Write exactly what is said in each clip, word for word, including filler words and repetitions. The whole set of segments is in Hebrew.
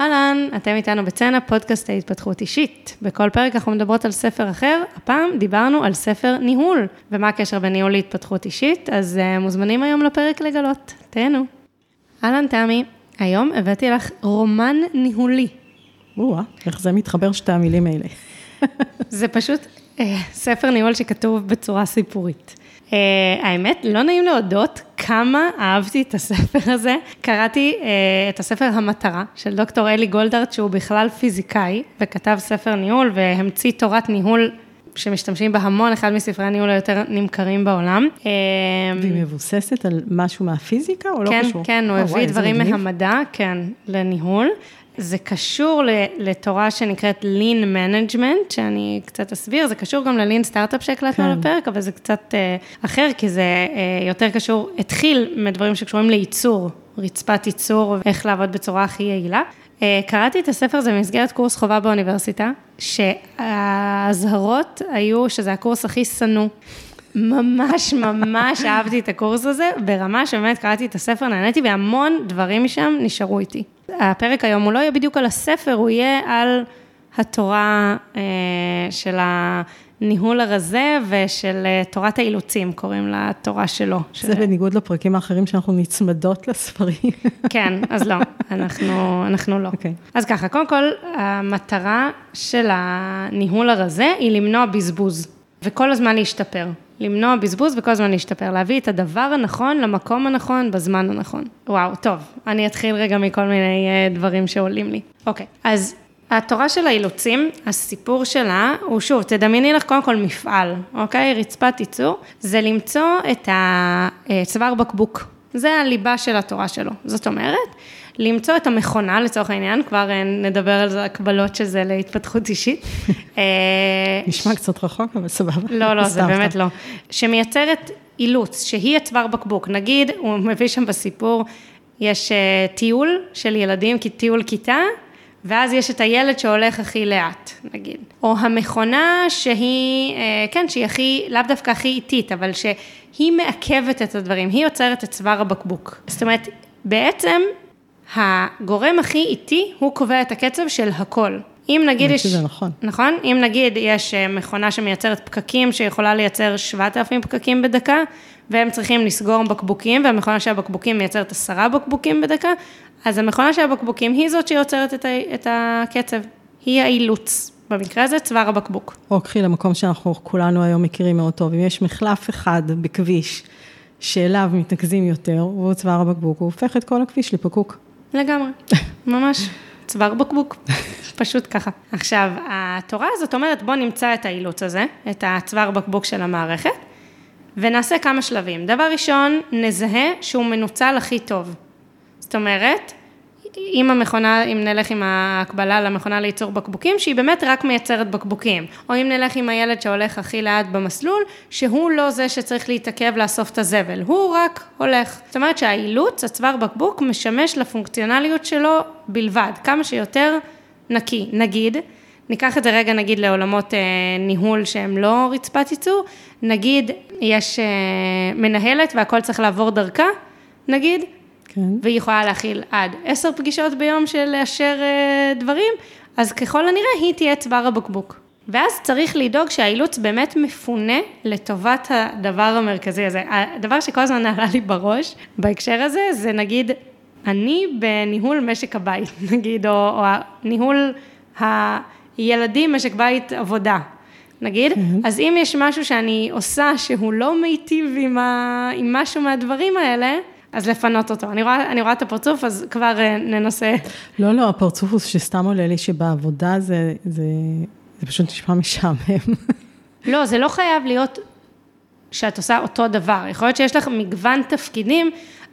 אהלן, אתם איתנו בצֵאנָה, פודקאסט ההתפתחות אישית. בכל פרק אנחנו מדברות על ספר אחר, הפעם דיברנו על ספר ניהול. ומה הקשר בין ניהול להתפתחות אישית? אז uh, מוזמנים היום לפרק לגלות. תהנו. אהלן, תמי, היום הבאתי לך רומן ניהולי. וואה, איך זה מתחבר שתי המילים האלה. זה פשוט uh, ספר ניהול שכתוב בצורה סיפורית. Uh, האמת, לא נעים להודות כמה אהבתי את הספר הזה. קראתי uh, את הספר המטרה של דוקטור אלי גולדרט, שהוא בכלל פיזיקאי, וכתב ספר ניהול והמציא תורת ניהול שמשתמשים בה המון, אחד מספרי הניהול היותר נמכרים בעולם. והיא מבוססת על משהו מהפיזיקה או לא קשור? כן, כן, הוא הביא דברים מהמדע, כן, לניהול. זה קשור לתורה שנקראת Lean Management, שאני קצת אסביר, זה קשור גם ל-Lean Startup שהקלטנו כן. לפרק, אבל זה קצת uh, אחר, כי זה uh, יותר קשור, התחיל מדברים שקשורים לייצור, רצפת ייצור, איך לעבוד בצורה הכי יעילה. Uh, קראתי את הספר, זה במסגרת קורס חובה באוניברסיטה, שההזהרות היו שזה הקורס הכי סנו, ממש ממש אהבתי את הקורס הזה, ברמה שבאמת קראתי את הספר, נהניתי והמון דברים משם נשארו איתי. הפרק היום הוא לא יהיה בדיוק על הספר, הוא יהיה על התורה אה, של הניהול הרזה ושל אה, תורת האילוצים, קוראים לה התורה שלו. זה של... בניגוד לפרקים האחרים שאנחנו נצמדות לספרים. כן, אז לא, אנחנו, אנחנו לא. Okay. אז ככה, קודם כל, המטרה של הניהול הרזה היא למנוע בזבוז. וכל הזמן להשתפר, למנוע בזבוז וכל הזמן להשתפר, להביא את הדבר הנכון למקום הנכון, בזמן הנכון. וואו, טוב, אני אתחיל רגע מכל מיני דברים שעולים לי. אוקיי, אז התורה של האילוצים, הסיפור שלה, הוא שוב, תדמייני לך קודם כל מפעל, אוקיי? רצפת ייצור, זה למצוא את הצוואר בקבוק, זה הליבה של התורה שלו, זאת אומרת, למצוא את המכונה, לצורך העניין, כבר נדבר על זה הקבלות שזה להתפתחות אישית. נשמע קצת רחוק, אבל סבבה. לא, לא, זה באמת לא. שמייצרת אילוץ, שהיא הצוואר בקבוק. נגיד, הוא מביא שם בסיפור, יש טיול של ילדים, טיול כיתה, ואז יש את הילד שהולך הכי לאט, נגיד. או המכונה שהיא, כן, שהיא הכי, לאו דווקא הכי איטית, אבל שהיא מעכבת את הדברים, היא יוצרת את צוואר הבקבוק. זאת אומרת, בעצם הגורם הכי איטי הוא קובע את הקצב של הכל. אם נגיד יש... זה נכון. נכון? אם נגיד יש מכונה שמייצרת פקקים, שיכולה לייצר שבעת אלפים פקקים בדקה, והם צריכים לסגור בקבוקים, והמכונה שהבקבוקים מייצרת עשרה בקבוקים בדקה, אז המכונה שהבקבוקים היא זאת שיוצרת את, ה... את הקצב. היא האילוץ. במקרה הזה צוואר הבקבוק. או קחי למקום שאנחנו כולנו היום מכירים מאוד טוב. אם יש מחלף אחד בכביש שאליו מתנקזים יותר, והוא צוואר הבקבוק, הוא הופך את כל הכביש לפקוק. לגמרי, ממש, צוואר בקבוק, פשוט ככה. עכשיו, התורה הזאת אומרת, בוא נמצא את האילוץ הזה, את הצוואר בקבוק של המערכת, ונעשה כמה שלבים. דבר ראשון, נזהה שהוא מנוצל הכי טוב. זאת אומרת, אם המכונה, אם נלך עם ההקבלה למכונה לייצור בקבוקים, שהיא באמת רק מייצרת בקבוקים. או אם נלך עם הילד שהולך הכי לאט במסלול, שהוא לא זה שצריך להתעכב לאסוף את הזבל. הוא רק הולך. זאת אומרת שהאילוץ, הצוואר בקבוק, משמש לפונקציונליות שלו בלבד. כמה שיותר נקי. נגיד, ניקח את זה רגע, נגיד, לעולמות אה, ניהול שהם לא רצפת ייצור. נגיד, יש אה, מנהלת והכל צריך לעבור דרכה. נגיד, והיא יכולה להכיל עד עשר פגישות ביום של לאשר דברים, אז ככל הנראה היא תהיה צוואר הבקבוק. ואז צריך לדאוג שהאילוץ באמת מפונה לטובת הדבר המרכזי הזה. הדבר שכל הזמן נעלה לי בראש בהקשר הזה, זה נגיד, אני בניהול משק הבית, נגיד, או, או ניהול הילדים משק בית עבודה. נגיד, אז אם יש משהו שאני עושה שהוא לא מיטיב עם, ה, עם משהו מהדברים האלה, אז לפנות אותו. אני רואה, אני רואה את הפרצוף, אז כבר ננסה. לא, לא, הפרצוף הוא שסתם עולה לי שבעבודה זה, זה, זה פשוט נשמע משעמם. לא, זה לא חייב להיות שאת עושה אותו דבר. יכול להיות שיש לך מגוון תפקידים,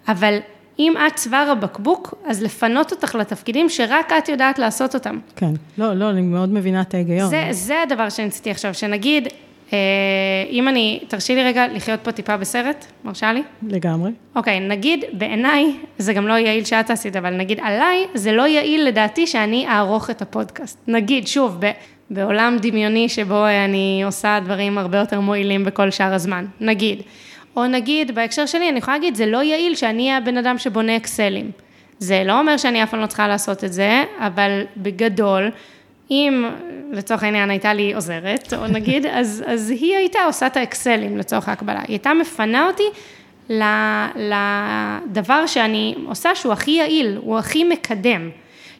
אבל אם את צוואר הבקבוק, אז לפנות אותך לתפקידים שרק את יודעת לעשות אותם. כן. לא, לא, אני מאוד מבינה את ההיגיון. זה, זה הדבר שנציתי עכשיו, שנגיד, אם אני, תרשי לי רגע לחיות פה טיפה בסרט, מרשה לי? לגמרי. אוקיי, נגיד בעיניי, זה גם לא יעיל שאת עשית, אבל נגיד עליי, זה לא יעיל לדעתי שאני אערוך את הפודקאסט. נגיד, שוב, בעולם דמיוני שבו אני עושה דברים הרבה יותר מועילים בכל שאר הזמן, נגיד. או נגיד, בהקשר שלי, אני יכולה להגיד, זה לא יעיל שאני הבן אדם שבונה אקסלים. זה לא אומר שאני אף פעם לא צריכה לעשות את זה, אבל בגדול, אם לצורך העניין הייתה לי עוזרת, או נגיד, אז, אז היא הייתה עושה את האקסלים לצורך ההקבלה. היא הייתה מפנה אותי לדבר שאני עושה שהוא הכי יעיל, הוא הכי מקדם.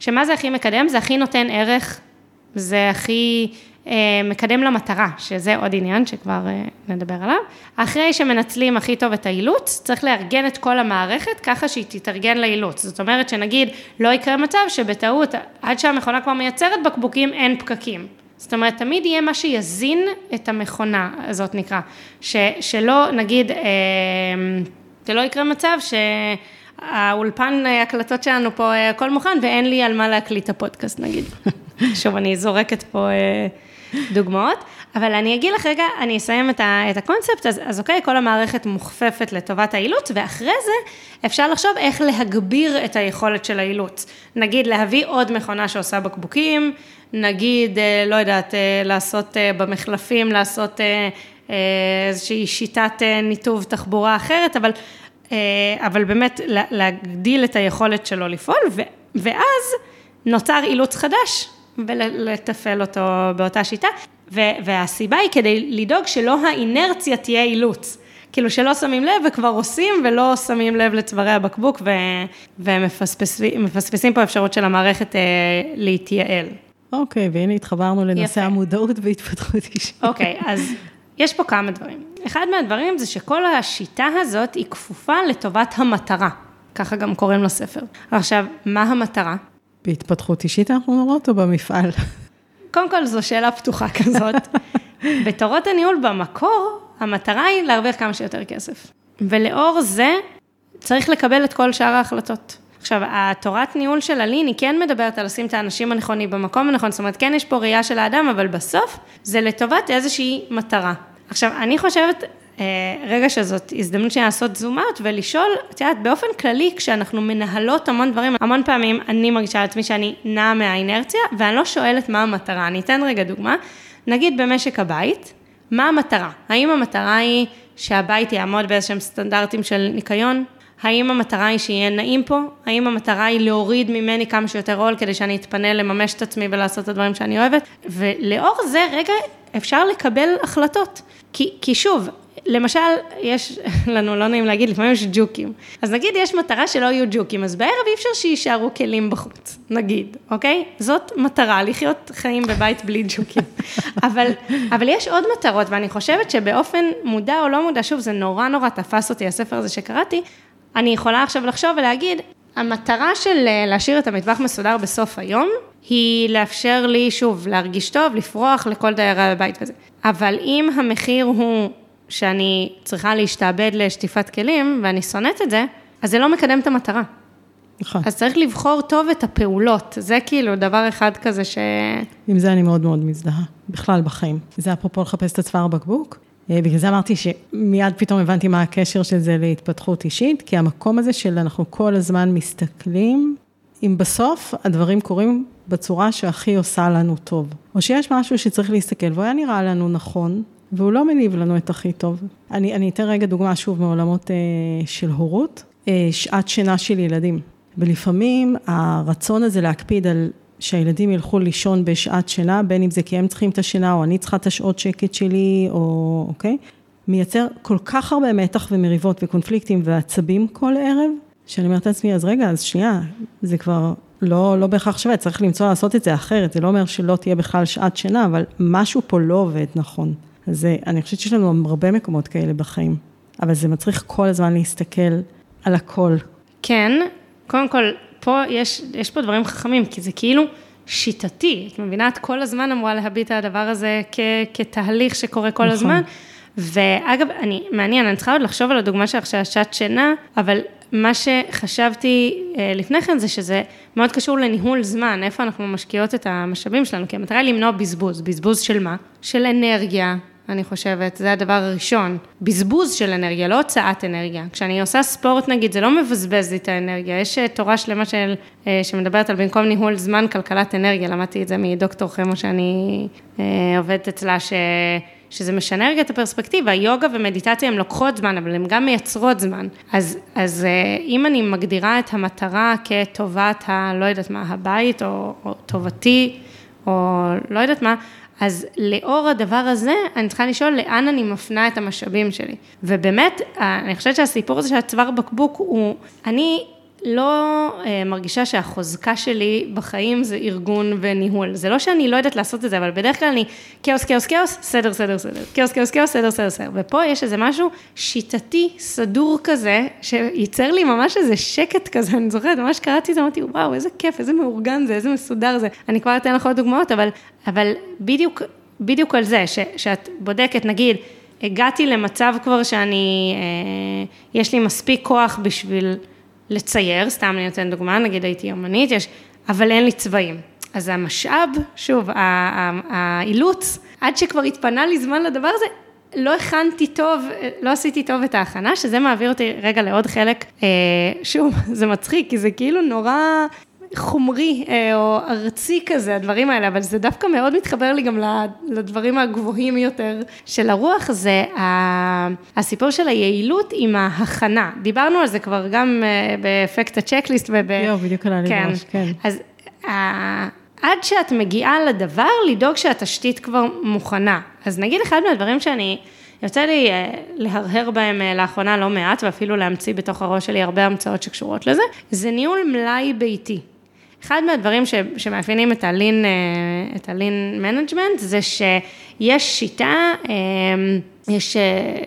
שמה זה הכי מקדם? זה הכי נותן ערך, זה הכי מקדם למטרה, שזה עוד עניין שכבר נדבר עליו. אחרי שמנצלים הכי טוב את האילוץ, צריך לארגן את כל המערכת ככה שהיא תתארגן לאילוץ. זאת אומרת שנגיד, לא יקרה מצב שבטעות, עד שהמכונה כבר מייצרת בקבוקים, אין פקקים. זאת אומרת, תמיד יהיה מה שיזין את המכונה, זאת נקרא. ש, שלא, נגיד, אה, שלא יקרה מצב ש... האולפן הקלטות שלנו פה, הכל מוכן, ואין לי על מה להקליט הפודקאסט, נגיד. שוב, אני זורקת פה דוגמאות, אבל אני אגיד לך רגע, אני אסיים את הקונספט, אז, אז אוקיי, כל המערכת מוכפפת לטובת האילוץ, ואחרי זה אפשר לחשוב איך להגביר את היכולת של האילוץ. נגיד, להביא עוד מכונה שעושה בקבוקים, נגיד, לא יודעת, לעשות במחלפים, לעשות איזושהי שיטת ניתוב תחבורה אחרת, אבל... אבל באמת להגדיל את היכולת שלו לפעול, ואז נוצר אילוץ חדש, ולטפל אותו באותה שיטה, והסיבה היא כדי לדאוג שלא האינרציה תהיה אילוץ, כאילו שלא שמים לב וכבר עושים, ולא שמים לב לצווארי הבקבוק, ומפספסים פה אפשרות של המערכת להתייעל. אוקיי, והנה התחברנו לנושא המודעות והתפתחות אישית. אוקיי, אז... יש פה כמה דברים. אחד מהדברים זה שכל השיטה הזאת היא כפופה לטובת המטרה. ככה גם קוראים לספר. עכשיו, מה המטרה? בהתפתחות אישית אנחנו נראות או במפעל? קודם כל, זו שאלה פתוחה כזאת. בתורות הניהול במקור, המטרה היא להרוויח כמה שיותר כסף. ולאור זה, צריך לקבל את כל שאר ההחלטות. עכשיו, התורת ניהול של הלין היא כן מדברת על לשים את האנשים הנכונים במקום הנכון, זאת אומרת, כן יש פה ראייה של האדם, אבל בסוף זה לטובת איזושהי מטרה. עכשיו, אני חושבת, רגע שזאת הזדמנות שנייה לעשות זומאוט ולשאול, את יודעת, באופן כללי, כשאנחנו מנהלות המון דברים, המון פעמים אני מרגישה לעצמי שאני נעה מהאינרציה, ואני לא שואלת מה המטרה. אני אתן רגע דוגמה, נגיד במשק הבית, מה המטרה? האם המטרה היא שהבית יעמוד באיזשהם סטנדרטים של ניקיון? האם המטרה היא שיהיה נעים פה? האם המטרה היא להוריד ממני כמה שיותר עול, כדי שאני אתפנה לממש את עצמי ולעשות את הדברים שאני אוהבת? ולאור זה, רגע, אפשר לקבל החלטות. כי, כי שוב, למשל, יש לנו, לא נעים להגיד, לפעמים יש ג'וקים. אז נגיד, יש מטרה שלא יהיו ג'וקים, אז בערב אי אפשר שישארו כלים בחוץ, נגיד, אוקיי? זאת מטרה, לחיות חיים בבית בלי ג'וקים. אבל, אבל יש עוד מטרות, ואני חושבת שבאופן מודע או לא מודע, שוב, זה נורא נורא תפס אותי, הספר הזה שקראתי, אני יכולה עכשיו לחשוב ולהגיד, המטרה של להשאיר את המטבח מסודר בסוף היום, היא לאפשר לי שוב להרגיש טוב, לפרוח לכל דיירי הבית וזה. אבל אם המחיר הוא שאני צריכה להשתעבד לשטיפת כלים, ואני שונאת את זה, אז זה לא מקדם את המטרה. נכון. אז צריך לבחור טוב את הפעולות. זה כאילו דבר אחד כזה ש... עם זה אני מאוד מאוד מזדהה, בכלל בחיים. זה אפרופו לחפש את הצוואר בקבוק. בגלל זה אמרתי שמיד פתאום הבנתי מה הקשר של זה להתפתחות אישית, כי המקום הזה של אנחנו כל הזמן מסתכלים, אם בסוף הדברים קורים בצורה שהכי עושה לנו טוב. או שיש משהו שצריך להסתכל, והוא היה נראה לנו נכון, והוא לא מניב לנו את הכי טוב. אני, אני אתן רגע דוגמה שוב מעולמות אה, של הורות, אה, שעת שינה של ילדים. ולפעמים הרצון הזה להקפיד על... שהילדים ילכו לישון בשעת שינה, בין אם זה כי הם צריכים את השינה, או אני צריכה את השעות שקט שלי, או אוקיי, מייצר כל כך הרבה מתח ומריבות וקונפליקטים ועצבים כל ערב, שאני אומרת לעצמי, אז רגע, אז שנייה, זה כבר לא, לא בהכרח שווה, צריך למצוא לעשות את זה אחרת, זה לא אומר שלא תהיה בכלל שעת שינה, אבל משהו פה לא עובד נכון. אז אני חושבת שיש לנו הרבה מקומות כאלה בחיים, אבל זה מצריך כל הזמן להסתכל על הכל. כן, קודם כל, פה יש, יש פה דברים חכמים, כי זה כאילו שיטתי, את מבינה, את כל הזמן אמורה להביט את הדבר הזה כ, כתהליך שקורה כל נכון. הזמן, ואגב, אני, מעניין, אני צריכה עוד לחשוב על הדוגמה שלך של שעת שינה, אבל מה שחשבתי לפני כן זה שזה מאוד קשור לניהול זמן, איפה אנחנו משקיעות את המשאבים שלנו, כי המטרה היא למנוע בזבוז, בזבוז של מה? של אנרגיה. אני חושבת, זה הדבר הראשון. בזבוז של אנרגיה, לא הוצאת אנרגיה. כשאני עושה ספורט, נגיד, זה לא מבזבז לי את האנרגיה. יש תורה שלמה של, שמדברת על במקום ניהול זמן, כלכלת אנרגיה. למדתי את זה מדוקטור חמו שאני עובדת אצלה, שזה משנה רגע את הפרספקטיבה, יוגה ומדיטציה הן לוקחות זמן, אבל הן גם מייצרות זמן. אז, אז אם אני מגדירה את המטרה כטובת ה, לא יודעת מה, הבית, או, או טובתי, או לא יודעת מה, אז לאור הדבר הזה, אני צריכה לשאול לאן אני מפנה את המשאבים שלי. ובאמת, אני חושבת שהסיפור הזה של הצוואר בקבוק הוא, אני לא מרגישה שהחוזקה שלי בחיים זה ארגון וניהול. זה לא שאני לא יודעת לעשות את זה, אבל בדרך כלל אני כאוס, כאוס, כאוס, סדר, סדר, סדר. כאוס, כאוס, כאוס, סדר, סדר, סדר. ופה יש איזה משהו שיטתי, סדור כזה, שייצר לי ממש איזה שקט כזה. אני זוכרת, ממש קראתי את זה, אמרתי, וואו, איזה כיף, איזה מאורגן זה, איזה מסודר זה. אני כבר אתן לך עוד דוגמאות, אבל, אבל בדיוק, בדיוק על זה, ש, שאת בודקת, נגיד, הגעתי למצב כבר שאני, אה, יש לי מספיק כוח בשביל לצייר, סתם אני נותן דוגמה, נגיד הייתי אומנית, יש, אבל אין לי צבעים. אז המשאב, שוב, האילוץ, עד שכבר התפנה לי זמן לדבר הזה, לא הכנתי טוב, לא עשיתי טוב את ההכנה, שזה מעביר אותי רגע לעוד חלק, שוב, זה מצחיק, כי זה כאילו נורא חומרי או ארצי כזה, הדברים האלה, אבל זה דווקא מאוד מתחבר לי גם לדברים הגבוהים יותר של הרוח, זה הסיפור של היעילות עם ההכנה. דיברנו על זה כבר גם באפקט הצ'קליסט. יו, בדיוק עלה לי ממש, כן. אז עד שאת מגיעה לדבר, לדאוג שהתשתית כבר מוכנה. אז נגיד אחד מהדברים שאני יוצא לי להרהר בהם לאחרונה לא מעט, ואפילו להמציא בתוך הראש שלי הרבה המצאות שקשורות לזה, זה ניהול מלאי ביתי. אחד מהדברים ש, שמאפיינים את הלין, את הלין מנג'מנט, זה שיש שיטה, יש,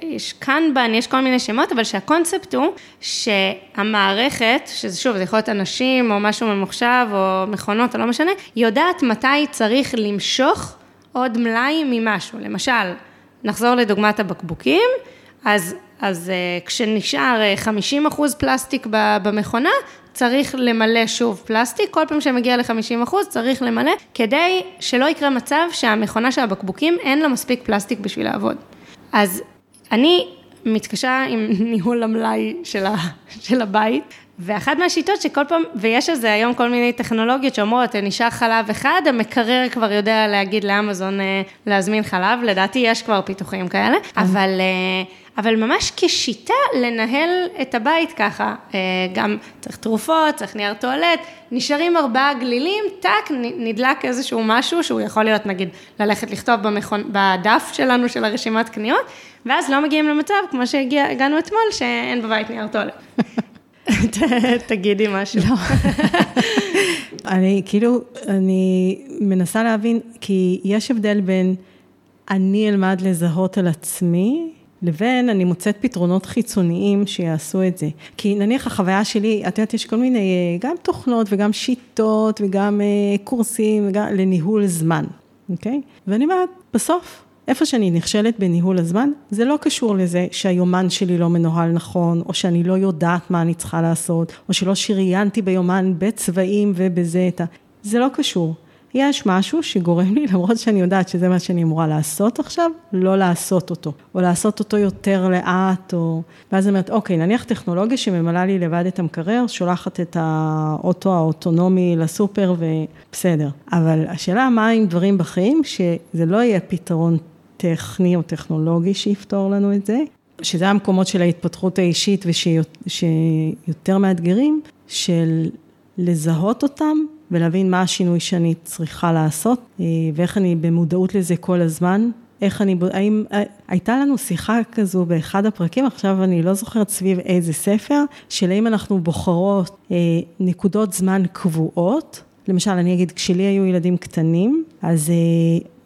יש קנבן, יש כל מיני שמות, אבל שהקונספט הוא שהמערכת, שזה שוב, זה יכול להיות אנשים או משהו ממוחשב או מכונות או לא משנה, יודעת מתי צריך למשוך עוד מלאי ממשהו. למשל, נחזור לדוגמת הבקבוקים, אז, אז כשנשאר חמישים אחוז פלסטיק במכונה, צריך למלא שוב פלסטיק, כל פעם שמגיע ל-חמישים אחוז צריך למלא, כדי שלא יקרה מצב שהמכונה של הבקבוקים אין לה מספיק פלסטיק בשביל לעבוד. אז אני מתקשה עם ניהול המלאי של, ה, של הבית, ואחת מהשיטות שכל פעם, ויש על זה היום כל מיני טכנולוגיות שאומרות, נשאר חלב אחד, המקרר כבר יודע להגיד לאמזון להזמין חלב, לדעתי יש כבר פיתוחים כאלה, אבל, אבל ממש כשיטה לנהל את הבית ככה, גם צריך תרופות, צריך נייר טואלט, נשארים ארבעה גלילים, טק, נדלק איזשהו משהו, שהוא יכול להיות נגיד, ללכת לכתוב במכון, בדף שלנו של הרשימת קניות, ואז לא מגיעים למצב, כמו שהגענו אתמול, שאין בבית נייר טואלט. תגידי משהו. אני כאילו, אני מנסה להבין, כי יש הבדל בין אני אלמד לזהות על עצמי, לבין אני מוצאת פתרונות חיצוניים שיעשו את זה. כי נניח החוויה שלי, את יודעת, יש כל מיני, גם תוכנות וגם שיטות וגם קורסים לניהול זמן, אוקיי? ואני אומרת, בסוף, איפה שאני נכשלת בניהול הזמן, זה לא קשור לזה שהיומן שלי לא מנוהל נכון, או שאני לא יודעת מה אני צריכה לעשות, או שלא שריינתי ביומן בצבעים ובזה, זה לא קשור. יש משהו שגורם לי, למרות שאני יודעת שזה מה שאני אמורה לעשות עכשיו, לא לעשות אותו, או לעשות אותו יותר לאט, או... ואז אני אומרת, אוקיי, נניח טכנולוגיה שממלאה לי לבד את המקרר, שולחת את האוטו האוטונומי לסופר ובסדר. אבל השאלה, מה עם דברים בחיים, שזה לא יהיה פתרון טוב, טכני או טכנולוגי שיפתור לנו את זה, שזה המקומות של ההתפתחות האישית ושיותר מאתגרים, של לזהות אותם ולהבין מה השינוי שאני צריכה לעשות, ואיך אני במודעות לזה כל הזמן, איך אני, האם, הייתה לנו שיחה כזו באחד הפרקים, עכשיו אני לא זוכרת סביב איזה ספר, של האם אנחנו בוחרות נקודות זמן קבועות, למשל אני אגיד, כשלי היו ילדים קטנים, אז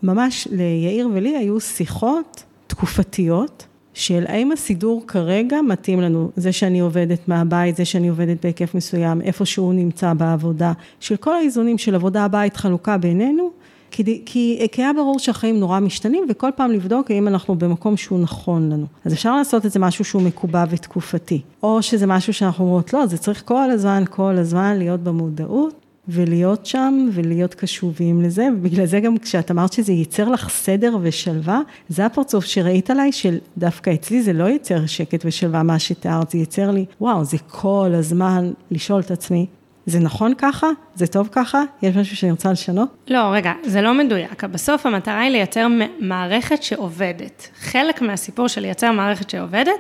ממש ליאיר ולי היו שיחות תקופתיות של האם הסידור כרגע מתאים לנו, זה שאני עובדת מהבית, זה שאני עובדת בהיקף מסוים, איפה שהוא נמצא בעבודה, של כל האיזונים של עבודה הבית חלוקה בינינו, כי, כי, כי היה ברור שהחיים נורא משתנים, וכל פעם לבדוק האם אנחנו במקום שהוא נכון לנו. אז אפשר לעשות את זה משהו שהוא מקובע ותקופתי, או שזה משהו שאנחנו אומרות, לא, זה צריך כל הזמן, כל הזמן להיות במודעות, ולהיות שם, ולהיות קשובים לזה, ובגלל זה גם כשאת אמרת שזה ייצר לך סדר ושלווה, זה הפרצוף שראית עליי, של דווקא אצלי זה לא ייצר שקט ושלווה, מה שתיארת, זה ייצר לי, וואו, זה כל הזמן לשאול את עצמי, זה נכון ככה? זה טוב ככה? יש משהו שאני רוצה לשנות? לא, רגע, זה לא מדויק. בסוף המטרה היא לייצר מערכת שעובדת. חלק מהסיפור של לייצר מערכת שעובדת,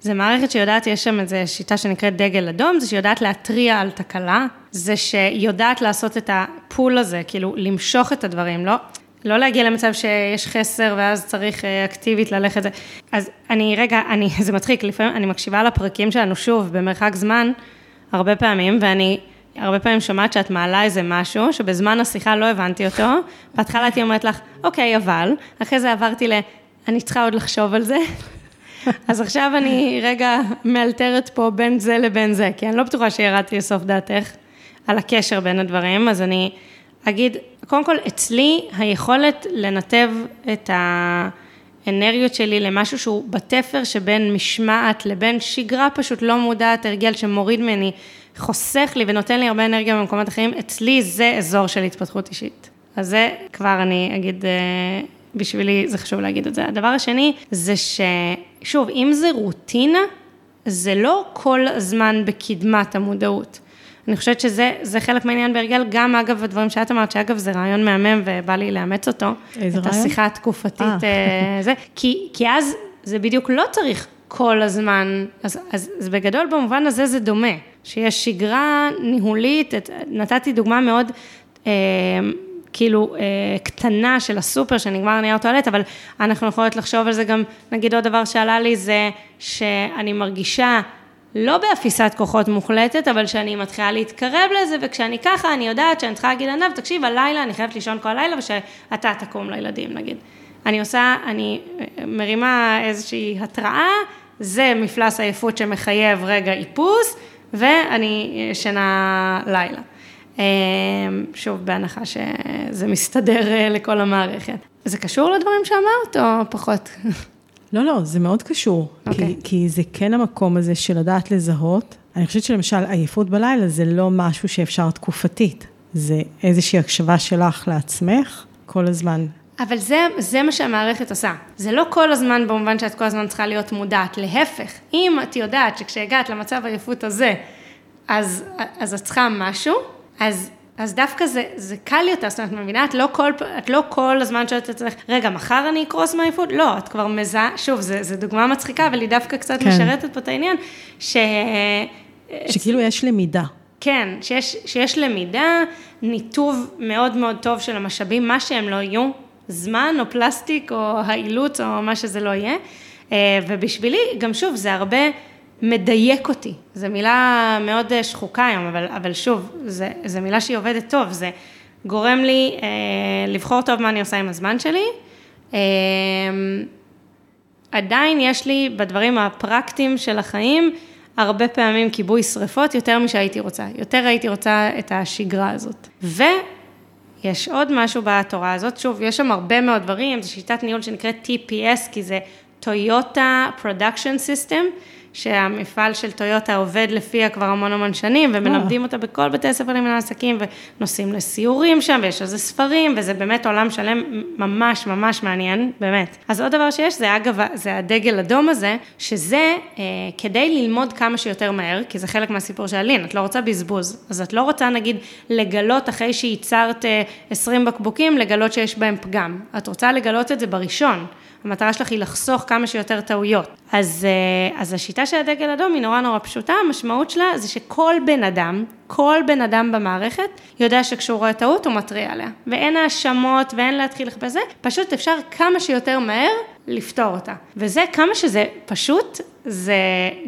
זה מערכת שיודעת, יש שם איזו שיטה שנקראת דגל אדום, זה שיודעת להטריע על תקלה, זה שיודעת לעשות את הפול הזה, כאילו למשוך את הדברים, לא? לא להגיע למצב שיש חסר, ואז צריך אקטיבית ללכת. אז אני, רגע, אני, זה מצחיק, לפעמים אני מקשיבה לפרקים שלנו שוב, במרחק זמן, הרבה פעמים, ואני הרבה פעמים שומעת שאת מעלה איזה משהו, שבזמן השיחה לא הבנתי אותו, בהתחלה הייתי אומרת לך, אוקיי, אבל, אחרי זה עברתי ל, אני צריכה עוד לחשוב על זה, אז עכשיו אני רגע מאלתרת פה בין זה לבין זה, כי אני לא בטוחה שירדתי לסוף דעתך, על הקשר בין הדברים, אז אני אגיד, קודם כל, אצלי היכולת לנתב את האנרגיות שלי למשהו שהוא בתפר שבין משמעת לבין שגרה פשוט לא מודעת, הרגל שמוריד ממני, חוסך לי ונותן לי הרבה אנרגיה במקומות אחרים, אצלי זה אזור של התפתחות אישית. אז זה כבר אני אגיד, בשבילי זה חשוב להגיד את זה. הדבר השני זה ששוב, אם זה רוטינה, זה לא כל הזמן בקדמת המודעות. אני חושבת שזה זה חלק מעניין בהרגל, גם אגב הדברים שאת אמרת, שאגב זה רעיון מהמם ובא לי לאמץ אותו, את רעיון? השיחה התקופתית זה, כי, כי אז זה בדיוק לא צריך כל הזמן, אז, אז, אז בגדול במובן הזה זה דומה, שיש שגרה ניהולית, את, נתתי דוגמה מאוד אה, כאילו אה, קטנה של הסופר שנגמר נייר טואלט, אבל אנחנו יכולות לחשוב על זה גם, נגיד עוד דבר שעלה לי זה שאני מרגישה, לא באפיסת כוחות מוחלטת, אבל שאני מתחילה להתקרב לזה, וכשאני ככה, אני יודעת שאני צריכה להגיד ענב, תקשיב, הלילה, אני חייבת לישון כל הלילה, ושאתה תקום לילדים, נגיד. אני עושה, אני מרימה איזושהי התראה, זה מפלס העייפות שמחייב רגע איפוס, ואני שנה לילה. שוב, בהנחה שזה מסתדר לכל המערכת. זה קשור לדברים שאמרת, או פחות? לא, לא, זה מאוד קשור, okay. כי, כי זה כן המקום הזה של לדעת לזהות. אני חושבת שלמשל, עייפות בלילה זה לא משהו שאפשר תקופתית. זה איזושהי הקשבה שלך לעצמך כל הזמן. אבל זה, זה מה שהמערכת עושה. זה לא כל הזמן במובן שאת כל הזמן צריכה להיות מודעת. להפך, אם את יודעת שכשהגעת למצב העייפות הזה, אז, אז את צריכה משהו, אז... אז דווקא זה, זה קל יותר, זאת אומרת, מבינה, את לא כל, את לא כל הזמן שאת צריך, רגע, מחר אני אקרוס מהעייפות? לא, את כבר מזהה, שוב, זו דוגמה מצחיקה, אבל היא דווקא קצת כן. משרתת פה את העניין, ש... שכאילו יש למידה. כן, שיש, שיש למידה, ניתוב מאוד מאוד טוב של המשאבים, מה שהם לא יהיו, זמן או פלסטיק או האילוץ או מה שזה לא יהיה, ובשבילי, גם שוב, זה הרבה... מדייק אותי. זו מילה מאוד שחוקה היום, אבל, אבל שוב, זו מילה שהיא עובדת טוב, זה גורם לי אה, לבחור טוב מה אני עושה עם הזמן שלי. אה, עדיין יש לי בדברים הפרקטיים של החיים, הרבה פעמים כיבוי שריפות יותר משהייתי רוצה. יותר הייתי רוצה את השגרה הזאת. ויש עוד משהו בתורה הזאת, שוב, יש שם הרבה מאוד דברים, זו שיטת ניהול שנקראת טי פי אס, כי זה Toyota Production System, שהמפעל של טויוטה עובד לפיה כבר המון המון שנים, ומלמדים אותה בכל בתי הספר למנהל עסקים, ונוסעים לסיורים שם, ויש איזה ספרים, וזה באמת עולם שלם ממש ממש מעניין, באמת. אז עוד דבר שיש, זה אגב, זה הדגל אדום הזה, שזה אה, כדי ללמוד כמה שיותר מהר, כי זה חלק מהסיפור של הלין, את לא רוצה בזבוז, אז את לא רוצה נגיד לגלות אחרי שייצרת אה, עשרים בקבוקים, לגלות שיש בהם פגם. את רוצה לגלות את זה בראשון, המטרה שלך היא לחסוך כמה שיותר טעויות. אז, אז השיטה של הדגל אדום היא נורא נורא פשוטה, המשמעות שלה זה שכל בן אדם, כל בן אדם במערכת, יודע שכשהוא רואה טעות הוא מטריע עליה. ואין האשמות ואין להתחיל לחפש זה, פשוט אפשר כמה שיותר מהר לפתור אותה. וזה כמה שזה פשוט, זה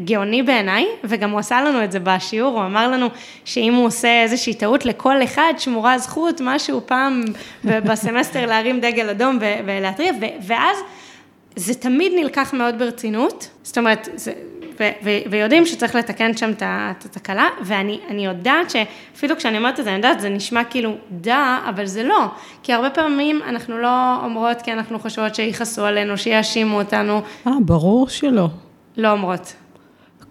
גאוני בעיניי, וגם הוא עשה לנו את זה בשיעור, הוא אמר לנו שאם הוא עושה איזושהי טעות לכל אחד, שמורה זכות, משהו פעם בסמסטר להרים דגל אדום ולהטריע, ואז... זה תמיד נלקח מאוד ברצינות, זאת אומרת, זה, ו, ו, ויודעים שצריך לתקן שם את התקלה, ואני אני יודעת שאפילו כשאני אומרת את זה, אני יודעת, זה נשמע כאילו דה, אבל זה לא, כי הרבה פעמים אנחנו לא אומרות, כי אנחנו חושבות שיחסו עלינו, שיאשימו אותנו. אה, ברור שלא. לא אומרות.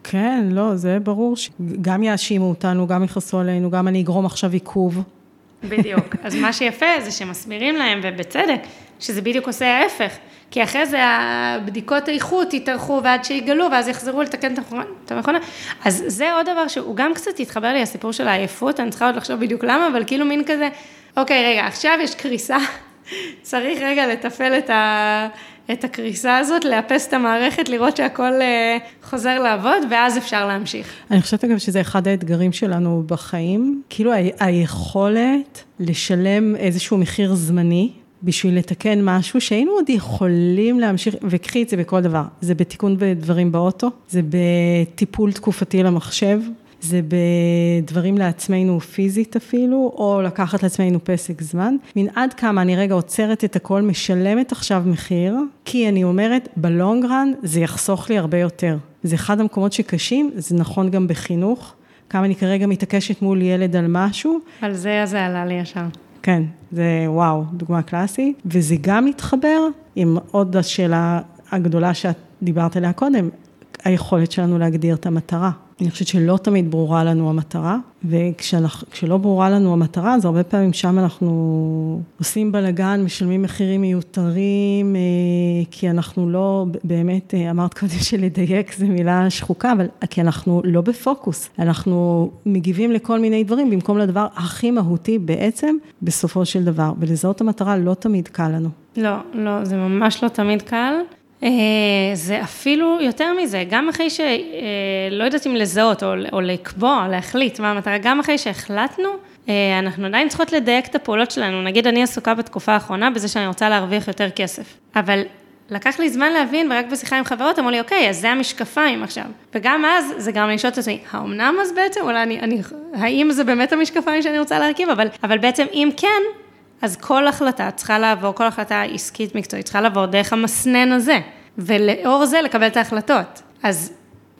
כן, לא, זה ברור שגם יאשימו אותנו, גם יחסו עלינו, גם אני אגרום עכשיו עיכוב. בדיוק, אז מה שיפה זה שמסבירים להם, ובצדק, שזה בדיוק עושה ההפך, כי אחרי זה הבדיקות האיכות יתארכו ועד שיגלו, ואז יחזרו לתקן את המכונה. אז זה עוד דבר שהוא גם קצת התחבר לי, הסיפור של העייפות, אני צריכה עוד לחשוב בדיוק למה, אבל כאילו מין כזה, אוקיי, רגע, עכשיו יש קריסה, צריך רגע לטפל את ה... את הקריסה הזאת, לאפס את המערכת, לראות שהכל אה, חוזר לעבוד, ואז אפשר להמשיך. אני חושבת אגב שזה אחד האתגרים שלנו בחיים, כאילו ה- היכולת לשלם איזשהו מחיר זמני, בשביל לתקן משהו שהיינו עוד יכולים להמשיך, וקחי את זה בכל דבר, זה בתיקון בדברים באוטו, זה בטיפול תקופתי למחשב, זה בדברים לעצמנו פיזית אפילו, או לקחת לעצמנו פסק זמן. מן עד כמה אני רגע עוצרת את הכל, משלמת עכשיו מחיר, כי אני אומרת, בלונגרן זה יחסוך לי הרבה יותר. זה אחד המקומות שקשים, זה נכון גם בחינוך. כמה אני כרגע מתעקשת מול ילד על משהו. על זה, זה עלה לי ישר. כן, זה וואו, דוגמה קלאסית. וזה גם מתחבר עם עוד השאלה הגדולה שאת דיברת עליה קודם, היכולת שלנו להגדיר את המטרה. אני חושבת שלא תמיד ברורה לנו המטרה, וכשלא ברורה לנו המטרה, אז הרבה פעמים שם אנחנו עושים בלגן, משלמים מחירים מיותרים, כי אנחנו לא, באמת אמרת קודם שלדייק זה מילה שחוקה, אבל כי אנחנו לא בפוקוס, אנחנו מגיבים לכל מיני דברים, במקום לדבר הכי מהותי בעצם, בסופו של דבר, ולזהות המטרה לא תמיד קל לנו. לא, לא, זה ממש לא תמיד קל. זה אפילו יותר מזה, גם אחרי שלא יודעת אם לזהות או, או לקבוע, להחליט מה המטרה, גם אחרי שהחלטנו, אנחנו עדיין צריכות לדייק את הפעולות שלנו. נגיד אני עסוקה בתקופה האחרונה בזה שאני רוצה להרוויח יותר כסף, אבל לקח לי זמן להבין, ורק בשיחה עם חברות אמרו לי, אוקיי, אז זה המשקפיים עכשיו. וגם אז זה גם לשאול את עצמי, האומנם אז בעצם, אולי אני, אני, האם זה באמת המשקפיים שאני רוצה להרכיב, אבל, אבל בעצם אם כן, אז כל החלטה צריכה לעבור, כל החלטה עסקית מקצועית צריכה לעבור דרך המסנן הזה, ולאור זה לקבל את ההחלטות. אז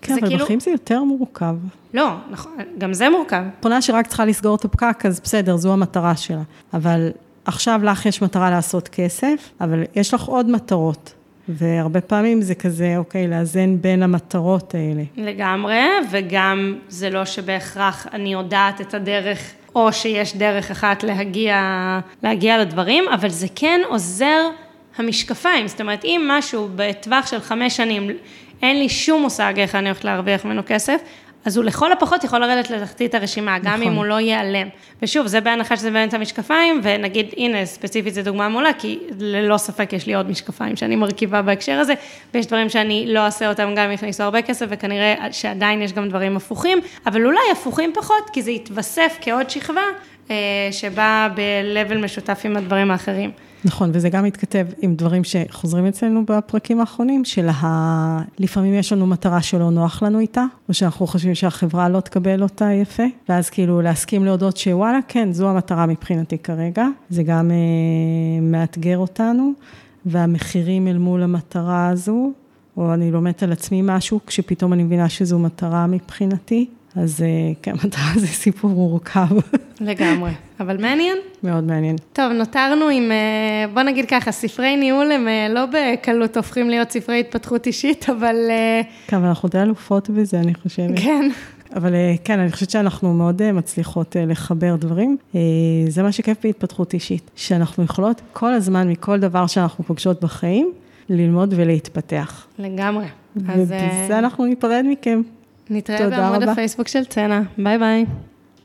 כן, אבל בחיים זה יותר מורכב. לא, נכון, גם זה מורכב. פונה שרק צריכה לסגור את הפקק, אז בסדר, זו המטרה שלה. אבל עכשיו לך יש מטרה לעשות כסף, אבל יש לך עוד מטרות. והרבה פעמים זה כזה, אוקיי, לאזן בין המטרות האלה. לגמרי, וגם זה לא שבהכרח אני יודעת את הדרך, או שיש דרך אחת להגיע, להגיע לדברים, אבל זה כן עוזר המשקפיים. זאת אומרת, אם משהו בטווח של חמש שנים, אין לי שום מושג איך אני הולכת להרוויח ממנו כסף, אז הוא לכל הפחות יכול לרדת לתחתית הרשימה, נכון. גם אם הוא לא ייעלם. ושוב, זה בהנחה שזה באמת המשקפיים, ונגיד, הנה, ספציפית זו דוגמה מולה, כי ללא ספק יש לי עוד משקפיים שאני מרכיבה בהקשר הזה, ויש דברים שאני לא אעשה אותם גם אם יכניסו הרבה כסף, וכנראה שעדיין יש גם דברים הפוכים, אבל אולי הפוכים פחות, כי זה יתווסף כעוד שכבה, שבא בלבל משותף עם הדברים האחרים. נכון, וזה גם מתכתב עם דברים שחוזרים אצלנו בפרקים האחרונים, שלפעמים יש לנו מטרה שלא נוח לנו איתה, או שאנחנו חושבים שהחברה לא תקבל אותה יפה, ואז כאילו להסכים להודות שוואלה, כן, זו המטרה מבחינתי כרגע, זה גם אה, מאתגר אותנו, והמחירים אל מול המטרה הזו, או אני לומדת על עצמי משהו, כשפתאום אני מבינה שזו מטרה מבחינתי, אז כמטרה זה סיפור מורכב. לגמרי, אבל מעניין. מאוד מעניין. טוב, נותרנו עם, בוא נגיד ככה, ספרי ניהול הם לא בקלות הופכים להיות ספרי התפתחות אישית, אבל... כן, אבל אנחנו די אלופות בזה, אני חושבת. כן. אבל כן, אני חושבת שאנחנו מאוד מצליחות לחבר דברים. זה מה שכיף בהתפתחות אישית, שאנחנו יכולות כל הזמן מכל דבר שאנחנו פוגשות בחיים, ללמוד ולהתפתח. לגמרי. ובזה אנחנו ניפרד מכם. נתראה בעמוד הפייסבוק של צֵאנָה. ביי ביי.